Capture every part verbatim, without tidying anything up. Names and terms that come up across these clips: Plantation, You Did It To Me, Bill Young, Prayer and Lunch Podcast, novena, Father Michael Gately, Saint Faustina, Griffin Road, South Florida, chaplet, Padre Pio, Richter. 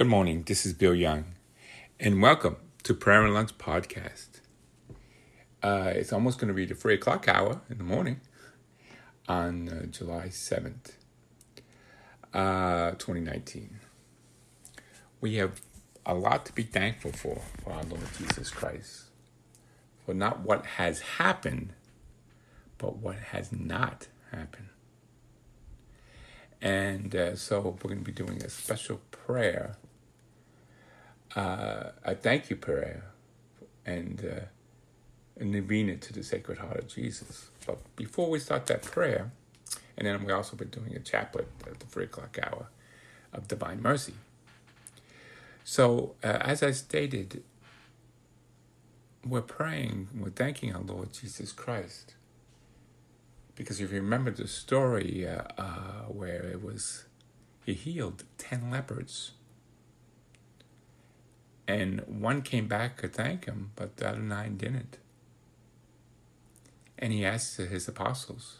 Good morning, this is Bill Young, and welcome to Prayer and Lunch Podcast. Uh, it's almost going to be the three o'clock hour in the morning on uh, July seventh, uh, twenty nineteen. We have a lot to be thankful for, for our Lord Jesus Christ, for not what has happened, but what has not happened. And uh, so we're going to be doing a special prayer, uh, a thank you prayer, and uh, a novena to the Sacred Heart of Jesus. But before we start that prayer, and then we also be doing a chaplet at the three o'clock hour of Divine Mercy. So uh, as I stated, we're praying, we're thanking our Lord Jesus Christ. Because if you remember the story uh, uh, where it was, he healed ten lepers. And one came back to thank him, but the other nine didn't. And he asked his apostles,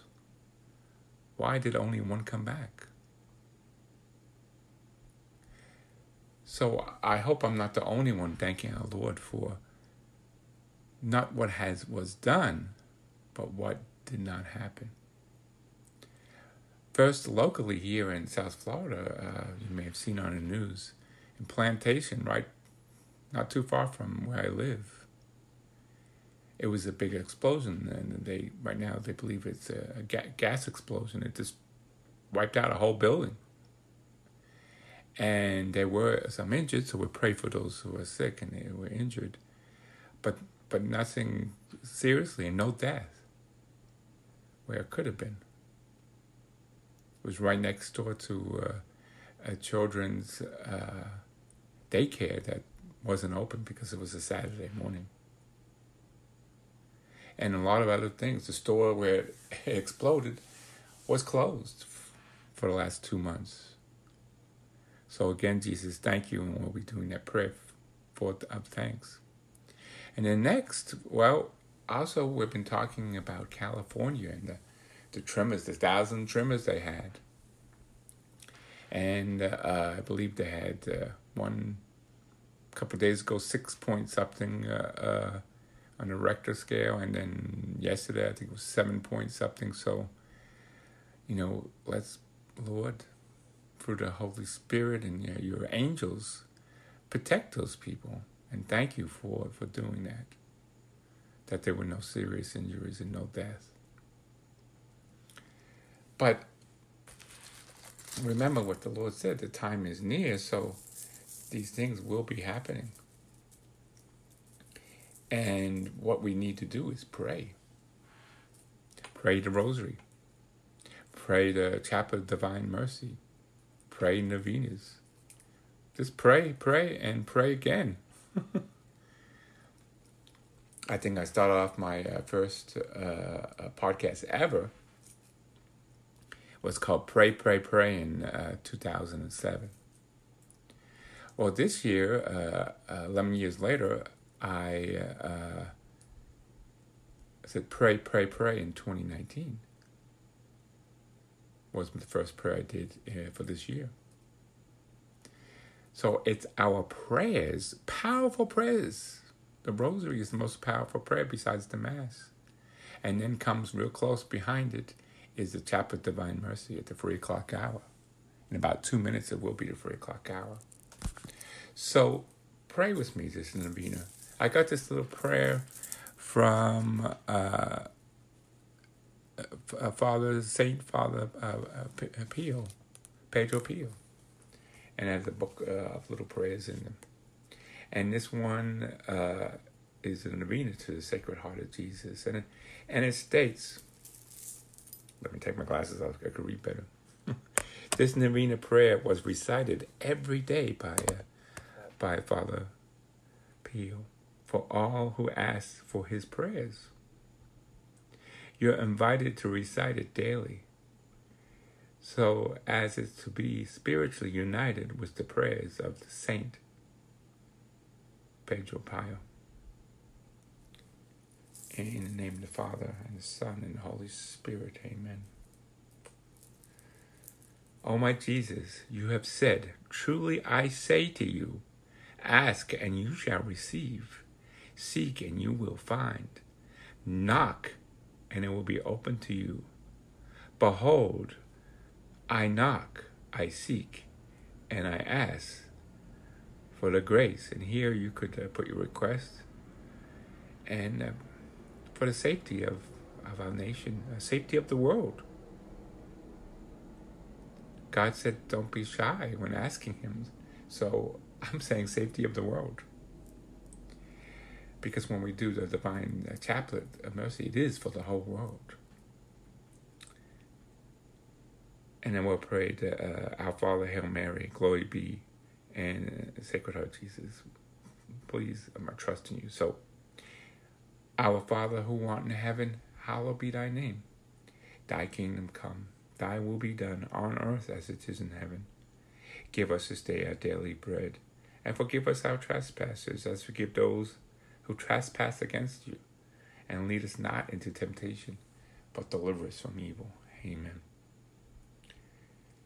why did only one come back? So I hope I'm not the only one thanking our Lord for not what has was done, but what did not happen. First, locally here in South Florida, uh, you may have seen on the news, in Plantation, right, not too far from where I live, it was a big explosion, and they right now they believe it's a, a ga- gas explosion. It just wiped out a whole building, and there were some injured. So we pray for those who are sick and they were injured, but but nothing seriously, and no death. Where it could have been. It was right next door to uh, a children's uh, daycare that wasn't open because it was a Saturday morning. And a lot of other things. The store where it exploded was closed for the last two months. So again, Jesus, thank you, and we'll be doing that prayer for of thanks. And then next, well, also, we've been talking about California and the, the tremors, the thousand tremors they had. And uh, I believe they had uh, one, a couple of days ago, six point something uh, uh, on the Richter scale. And then yesterday, I think it was seven point something. So, you know, let's, Lord, through the Holy Spirit and your, your angels, protect those people. And thank you for, for doing that. That there were no serious injuries and no death. But remember what the Lord said, the time is near, so these things will be happening. And what we need to do is pray. Pray the Rosary. Pray the Chaplet of Divine Mercy. Pray novenas. Just pray, pray, and pray again. I think I started off my uh, first uh, podcast ever. It was called Pray, Pray, Pray in uh, two thousand seven. Well, this year, uh, uh, eleven years later, I uh, said Pray, Pray, Pray in twenty nineteen. Was the first prayer I did uh, for this year. So it's our prayers, powerful prayers. The Rosary is the most powerful prayer besides the Mass. And then comes real close behind it is the Chaplet of Divine Mercy at the three o'clock hour. In about two minutes, it will be the three o'clock hour. So pray with me this novena. I got this little prayer from uh, uh, Father Saint Father uh, uh, Pio, Pedro Pio. And I have the book uh, of little prayers in them. And this one uh, is a novena to the Sacred Heart of Jesus. And it, and it states, let me take my glasses off, I could read better. This novena prayer was recited every day by uh, by Father Pio for all who ask for his prayers. You're invited to recite it daily, so as is to be spiritually united with the prayers of the saint, Padre Pio. In the name of the Father, and the Son, and the Holy Spirit, amen. O my Jesus, you have said, truly I say to you, ask and you shall receive, seek and you will find, knock and it will be opened to you. Behold, I knock, I seek, and I ask for the grace. And here you could uh, put your request and uh, for the safety of, of our nation, the safety of the world. God said, don't be shy when asking him. So I'm saying safety of the world. Because when we do the divine chaplet of mercy, it is for the whole world. And then we'll pray to, uh, Our Father, Hail Mary, Glory be, and Sacred Heart Jesus, please, I'm trusting you. So, Our Father who art in heaven, hallowed be thy name. Thy kingdom come, thy will be done on earth as it is in heaven. Give us this day our daily bread, and forgive us our trespasses as we forgive those who trespass against you. And lead us not into temptation, but deliver us from evil. Amen.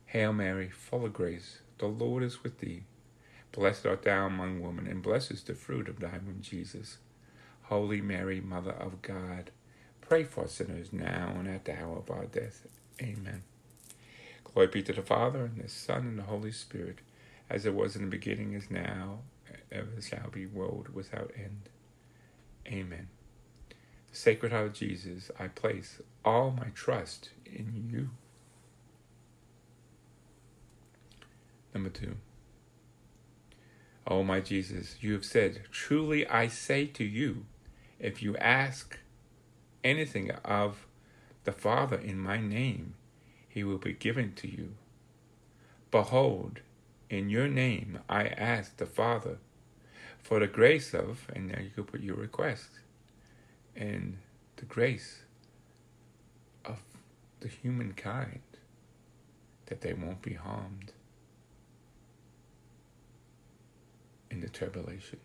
Hail Mary, full of grace, the Lord is with thee. Blessed art thou among women, and blessed is the fruit of thy womb, Jesus. Holy Mary, Mother of God, pray for sinners now and at the hour of our death. Amen. Glory be to the Father, and the Son, and the Holy Spirit, as it was in the beginning, is now, ever shall be, world without end. Amen. Sacred Heart of Jesus, I place all my trust in you. Number two. O my Jesus, you have said, truly I say to you, if you ask anything of the Father in my name, he will be given to you. Behold, in your name I ask the Father for the grace of, and now you can put your request, and the grace of the humankind, that they won't be harmed in the tribulation.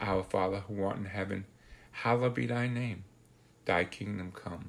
Our Father who art in heaven, hallowed be thy name. Thy kingdom come,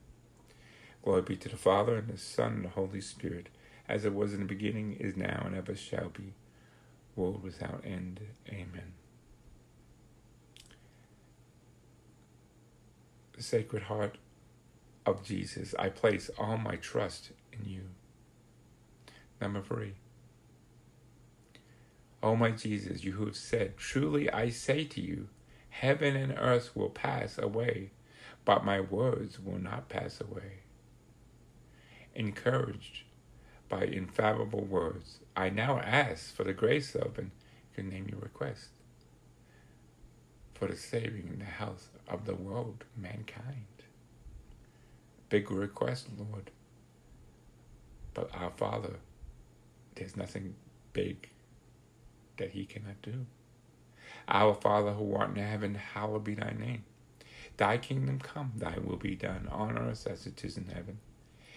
Glory be to the Father, and the Son, and the Holy Spirit, as it was in the beginning, is now, and ever shall be, world without end. Amen. The Sacred Heart of Jesus, I place all my trust in you. Number three. O my Jesus, you who have said, truly I say to you, heaven and earth will pass away, but my words will not pass away. Encouraged by infallible words, I now ask for the grace of, and you can name your request, for the saving and the health of the world, mankind. Big request, Lord. But our Father, there's nothing big that he cannot do. Our Father who art in heaven, hallowed be thy name. Thy kingdom come, thy will be done on earth as it is in heaven.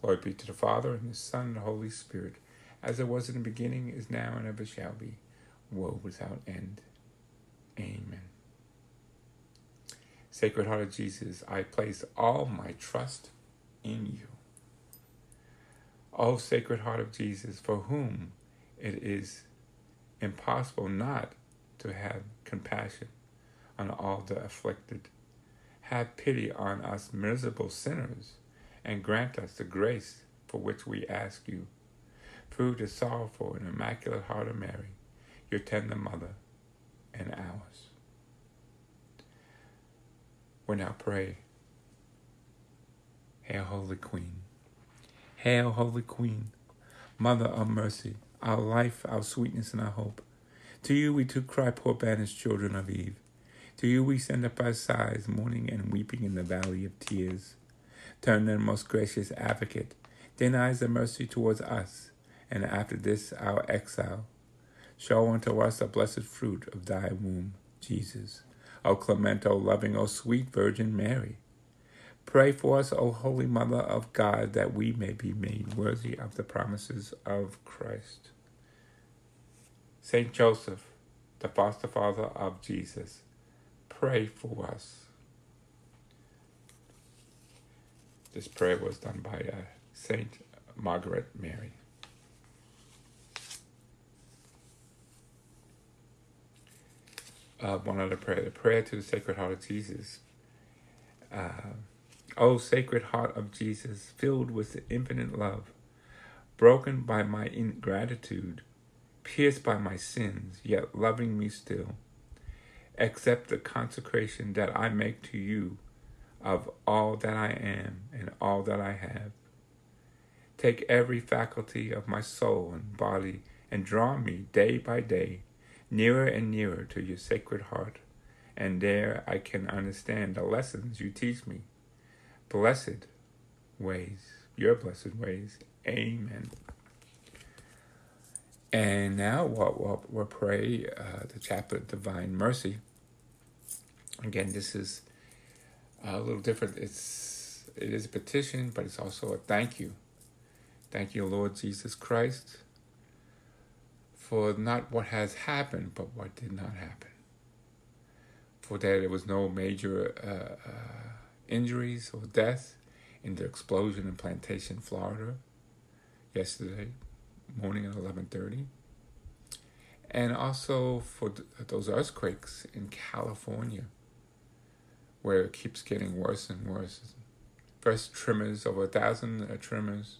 Glory be to the Father, and the Son, and the Holy Spirit, as it was in the beginning, is now, and ever shall be, world without end. Amen. Sacred Heart of Jesus, I place all my trust in you. O Sacred Heart of Jesus, for whom it is impossible not to have compassion on all the afflicted, have pity on us miserable sinners, and grant us the grace for which we ask you. Through the sorrowful and immaculate heart of Mary, your tender mother and ours. We now pray. Hail, Holy Queen. Hail, Holy Queen, Mother of mercy, our life, our sweetness, and our hope. To you we too cry, poor banished children of Eve. To you we send up our sighs, mourning and weeping in the valley of tears. Turn then, most gracious advocate, thine eyes of mercy towards us, and after this our exile, show unto us the blessed fruit of thy womb, Jesus. O clement, O loving, O sweet Virgin Mary, pray for us, O Holy Mother of God, that we may be made worthy of the promises of Christ. Saint Joseph, the foster father of Jesus, pray for us. This prayer was done by uh, Saint Margaret Mary. Uh, one other prayer, the prayer to the Sacred Heart of Jesus. Uh, O Sacred Heart of Jesus, filled with infinite love, broken by my ingratitude, pierced by my sins, yet loving me still, accept the consecration that I make to you of all that I am and all that I have. Take every faculty of my soul and body and draw me day by day nearer and nearer to your Sacred Heart, and there I can understand the lessons you teach me. Blessed ways, your blessed ways. Amen. And now we'll, we'll, we'll pray uh, the Chaplet Divine Mercy. Again, this is a little different. It's, it is a petition, but it's also a thank you. Thank you, Lord Jesus Christ, for not what has happened, but what did not happen. For that there was no major uh, uh, injuries or death in the explosion in Plantation, Florida, yesterday morning at eleven thirty. And also for th- those earthquakes in California, where it keeps getting worse and worse. First tremors, over a thousand uh, tremors,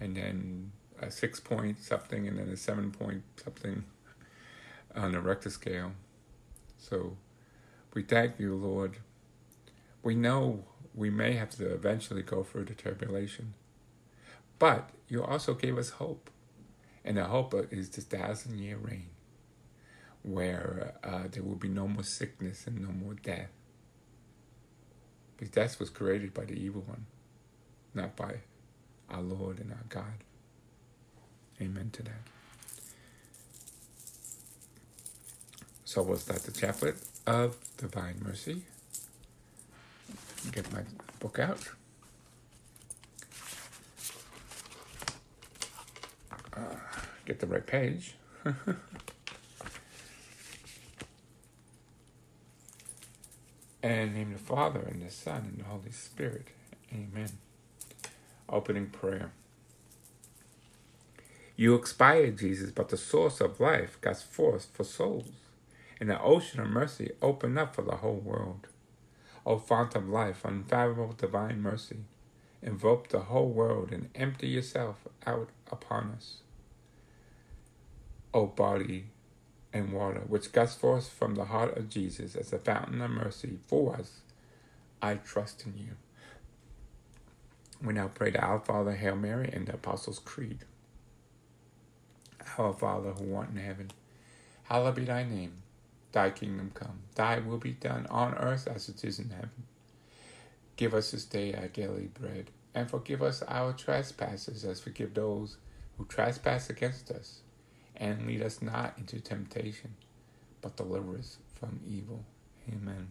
and then a six point something, and then a seven point something on the Richter scale. So we thank you, Lord. We know we may have to eventually go through the tribulation, but you also gave us hope. And the hope is this thousand year reign where uh, there will be no more sickness and no more death. Because death was created by the evil one, not by our Lord and our God. Amen to that. So was that the Chaplet of Divine Mercy? Get my book out. Uh, get the right page. And name the Father and the Son and the Holy Spirit. Amen. Opening prayer. You expired, Jesus, but the source of life got forth for souls, and the ocean of mercy opened up for the whole world. O font of life, unfathomable divine mercy, invoke the whole world and empty yourself out upon us. O body and water, which gush forth from the heart of Jesus as a fountain of mercy for us, I trust in you. We now pray to our Father, Hail Mary, and the Apostles' Creed. Our Father, who art in heaven, hallowed be thy name. Thy kingdom come, thy will be done on earth as it is in heaven. Give us this day our daily bread, and forgive us our trespasses as we forgive those who trespass against us. And lead us not into temptation, but deliver us from evil. Amen.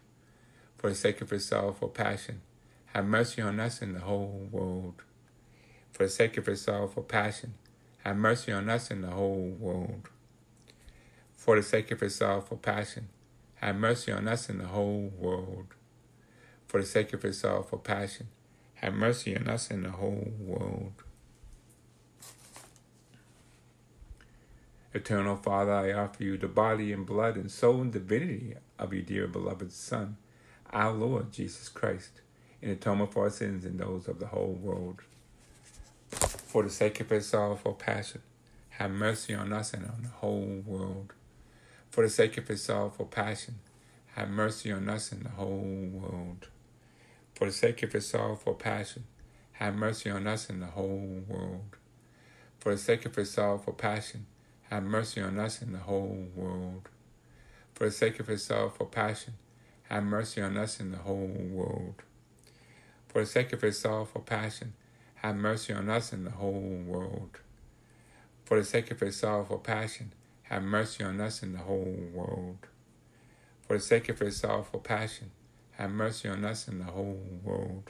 For the sake of his sorrowful passion, have mercy on us and the whole world. For the sake of his sorrowful passion, have mercy on us and the whole world. For the sake of his sorrowful passion, have mercy on us and the whole world. For the sake of his sorrowful passion, have mercy on us and the whole world. Eternal Father, I offer you the body and blood and soul and divinity of your dear beloved Son, our Lord Jesus Christ, in atonement for our sins and those of the whole world. For the sake of his sorrowful passion, have mercy on us and on the whole world. For the sake of his sorrowful passion, have mercy on us and the whole world. For the sake of his sorrowful passion, have mercy on us and the whole world. For the sake of his sorrowful passion, have mercy on us and the whole world. For the sake of his sorrowful passion, have mercy on us and the whole world. For the sake of his sorrowful passion, have mercy on us and the whole world. For the sake of his sorrowful passion, have mercy on us and the whole world. For the sake of his sorrowful passion, have mercy on us and the whole world.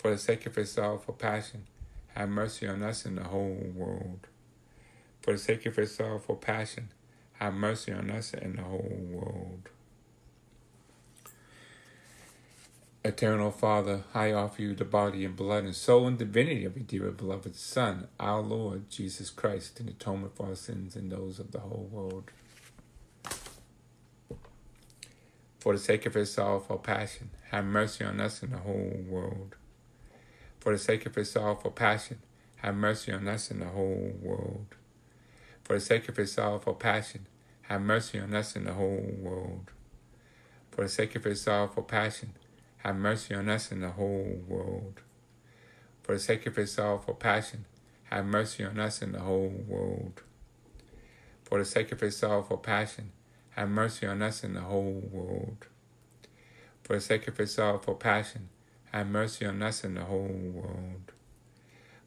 For the sake of his sorrowful passion, have mercy on us and the whole world. For the sake of his sorrowful passion, have mercy on us and the whole world. Eternal Father, I offer you the body and blood and soul and divinity of your dear beloved Son, our Lord Jesus Christ, in atonement for our sins and those of the whole world. For the sake of his sorrowful passion, have mercy on us and the whole world. For the sake of his sorrowful passion, have mercy on us and the whole world. For the sake of his sorrowful passion, have mercy on us and the whole world. For the sake of his sorrowful passion, have mercy on us and the whole world. For the sake of his sorrowful passion, have mercy on us and the whole world. For the sake of his sorrowful passion, have mercy on us and the whole world. For the sake of his sorrowful passion, have mercy on us and the whole world.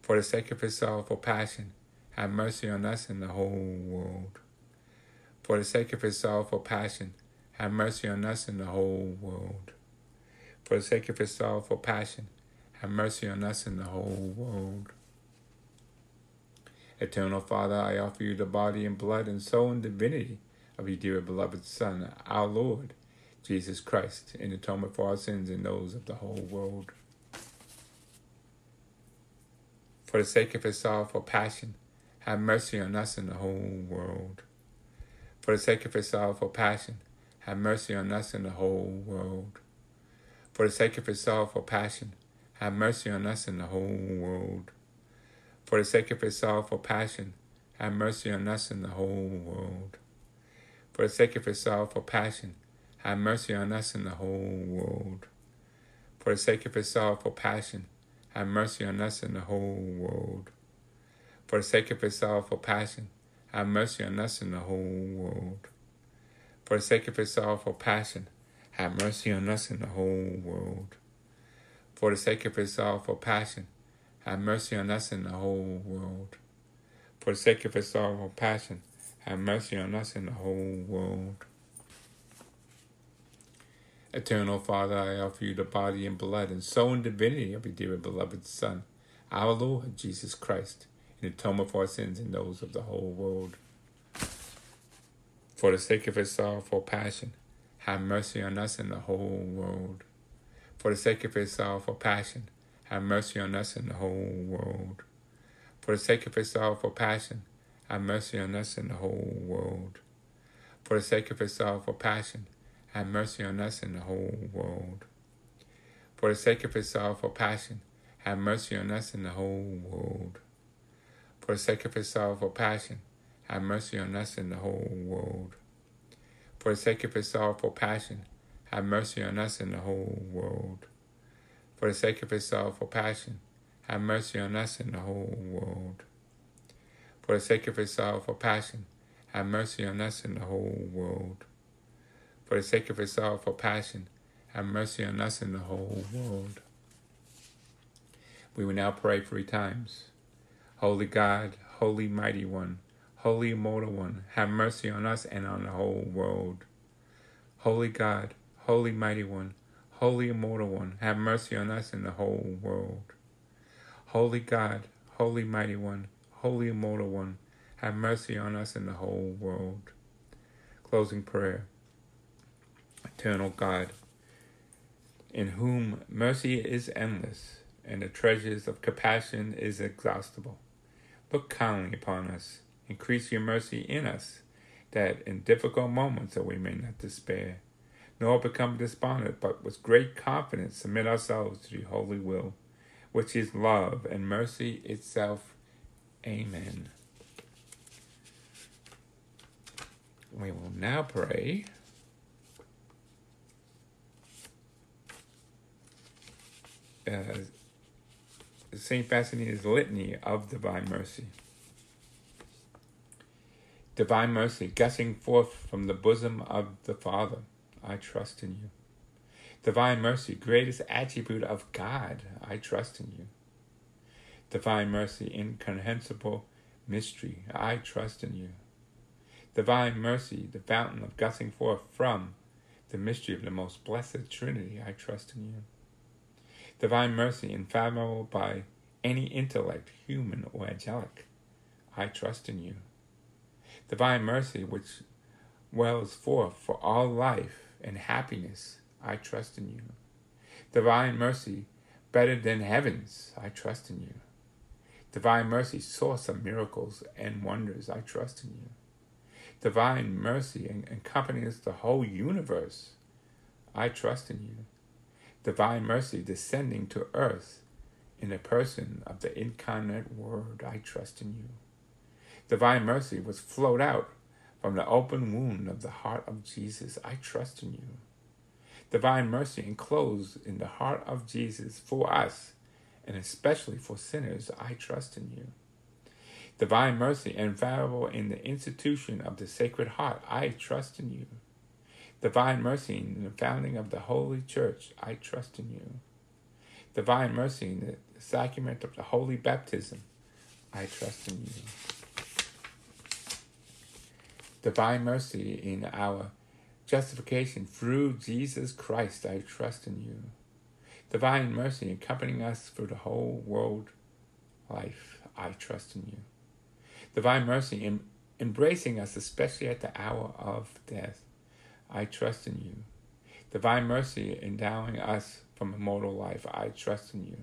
For the sake of his sorrowful passion, have mercy on us and the whole world. For the sake of his sorrowful passion, have mercy on us and the whole world. For the sake of his sorrowful passion, have mercy on us and the whole world. Eternal Father, I offer you the body and blood and soul and divinity of your dear beloved Son, our Lord Jesus Christ, in atonement for our sins and those of the whole world. For the sake of his sorrowful passion, have mercy on us and the whole world. For the sake of his sorrowful passion, have mercy on us and the whole world. For the sake of his sorrowful passion, have mercy on us and the whole world. For the sake of his sorrowful passion, have mercy on us and the whole world. For the sake of his sorrowful passion, have mercy on us and the whole world. For the sake of his sorrowful passion, have mercy on us and the whole world. For the sake of his sorrowful passion, have mercy on us and the whole world. For the sake of his sorrowful passion, have mercy on us and the whole world. For the sake of his sorrowful passion, have mercy on us and the whole world. For the sake of his sorrowful passion, have mercy on us and the whole world. Eternal Father, I offer you the body and blood and soul and divinity of your dear and beloved Son, our Lord Jesus Christ, in atonement for our sins and those of the whole world. For the sake of his sorrowful passion, have mercy on us and the whole world. For the sake of his sorrowful passion, have mercy on us and the whole world. For the sake of his sorrowful passion, have mercy on us and the whole world. For the sake of his sorrowful passion, have mercy on us and the whole world. For the sake of his sorrowful passion, have mercy on us and the whole world. For the sake of his sorrowful passion, have mercy on us and the whole world. For the sake of his sorrowful passion, have mercy on us and the whole world. For the sake of his sorrowful passion, have mercy on us and the whole world. For the sake of his sorrowful passion, have mercy on us and the whole world. For the sake of his sorrowful passion, have mercy on us and the whole world. We will now pray three times. Holy God, Holy Mighty One, Holy Immortal One, have mercy on us and on the whole world. Holy God, Holy Mighty One, Holy Immortal One, have mercy on us and the whole world. Holy God, Holy Mighty One, Holy Immortal One, have mercy on us and the whole world. Closing prayer. Eternal God, in whom mercy is endless and the treasures of compassion is inexhaustible, look kindly upon us. Increase your mercy in us, that in difficult moments that we may not despair, nor become despondent, but with great confidence submit ourselves to your holy will, which is love and mercy itself. Amen. We will now pray. Uh, Saint Faustina's Litany of Divine Mercy. Divine mercy, gushing forth from the bosom of the Father, I trust in you. Divine mercy, greatest attribute of God, I trust in you. Divine mercy, incomprehensible mystery, I trust in you. Divine mercy, the fountain of gushing forth from the mystery of the most blessed Trinity, I trust in you. Divine mercy, unfathomable by any intellect, human or angelic, I trust in you. Divine mercy, which wells forth for all life and happiness, I trust in you. Divine mercy, better than heavens, I trust in you. Divine mercy, source of miracles and wonders, I trust in you. Divine mercy, encompasses the whole universe, I trust in you. Divine mercy descending to earth in the person of the incarnate Word, I trust in you. Divine mercy was flowed out from the open wound of the heart of Jesus, I trust in you. Divine mercy enclosed in the heart of Jesus for us and especially for sinners, I trust in you. Divine mercy infallible in the institution of the Sacred Heart, I trust in you. Divine mercy in the founding of the Holy Church, I trust in you. Divine mercy in the sacrament of the Holy Baptism, I trust in you. Divine mercy in our justification through Jesus Christ, I trust in you. Divine mercy accompanying us through the whole world life, I trust in you. Divine mercy in embracing us, especially at the hour of death, I trust in you. Divine mercy endowing us from immortal life, I trust in you.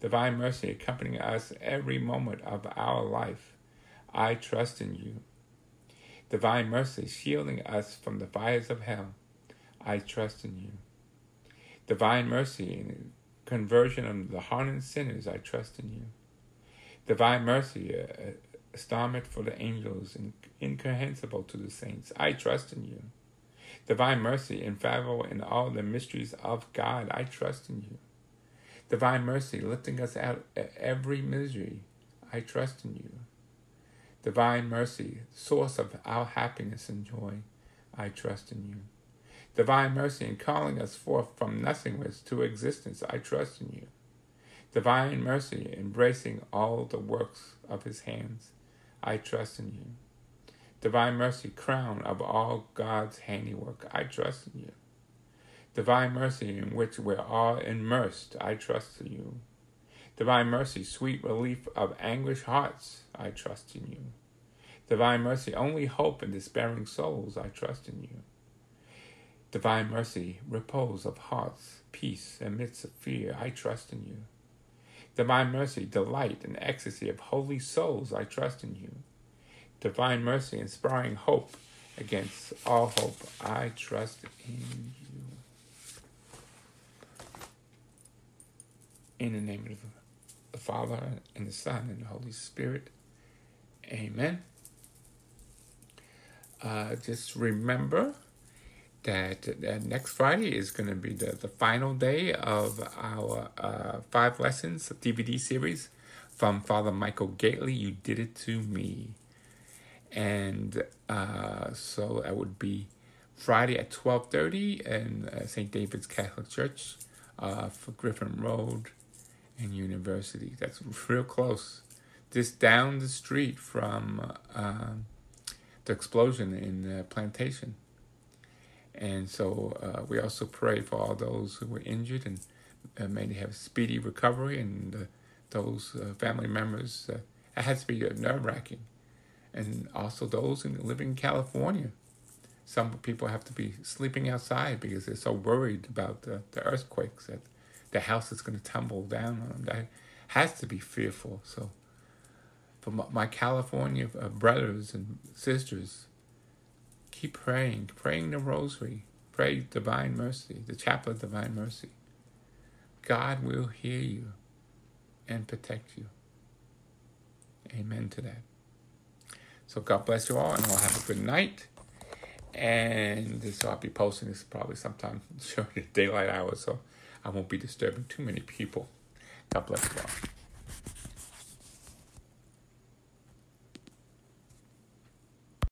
Divine mercy accompanying us every moment of our life, I trust in you. Divine mercy shielding us from the fires of hell, I trust in you. Divine mercy in conversion of the hardened sinners, I trust in you. Divine mercy, a, a stomach for the angels and incomprehensible to the saints, I trust in you. Divine mercy, infallible in all the mysteries of God, I trust in you. Divine mercy, lifting us out of every misery, I trust in you. Divine mercy, source of our happiness and joy, I trust in you. Divine mercy, in calling us forth from nothingness to existence, I trust in you. Divine mercy, embracing all the works of his hands, I trust in you. Divine mercy, crown of all God's handiwork, I trust in you. Divine mercy, in which we're all immersed, I trust in you. Divine mercy, sweet relief of anguished hearts, I trust in you. Divine mercy, only hope in despairing souls, I trust in you. Divine mercy, repose of hearts, peace amidst of fear, I trust in you. Divine mercy, delight and ecstasy of holy souls, I trust in you. Divine mercy, inspiring hope against all hope, I trust in you. In the name of the Father, and the Son, and the Holy Spirit. Amen. Uh, just remember that uh, next Friday is going to be the, the final day of our uh, five lessons D V D series from Father Michael Gately, You Did It To Me. And uh, so that would be Friday at twelve thirty in uh, Saint David's Catholic Church uh, for Griffin Road. And University. That's real close. Just down the street from uh, the explosion in uh, Plantation. And so uh, we also pray for all those who were injured and uh, may they have speedy recovery, and uh, those uh, family members. Uh, it has to be nerve-wracking. And also those in, living in California. Some people have to be sleeping outside because they're so worried about the, the earthquakes that the house is going to tumble down on them. That has to be fearful. So for my California brothers and sisters, keep praying. Praying the rosary. Pray divine mercy. The chapel of divine mercy. God will hear you and protect you. Amen to that. So God bless you all, and we'll have a good night. And so I'll be posting this probably sometime during the daylight hours, so I won't be disturbing too many people. God bless you all.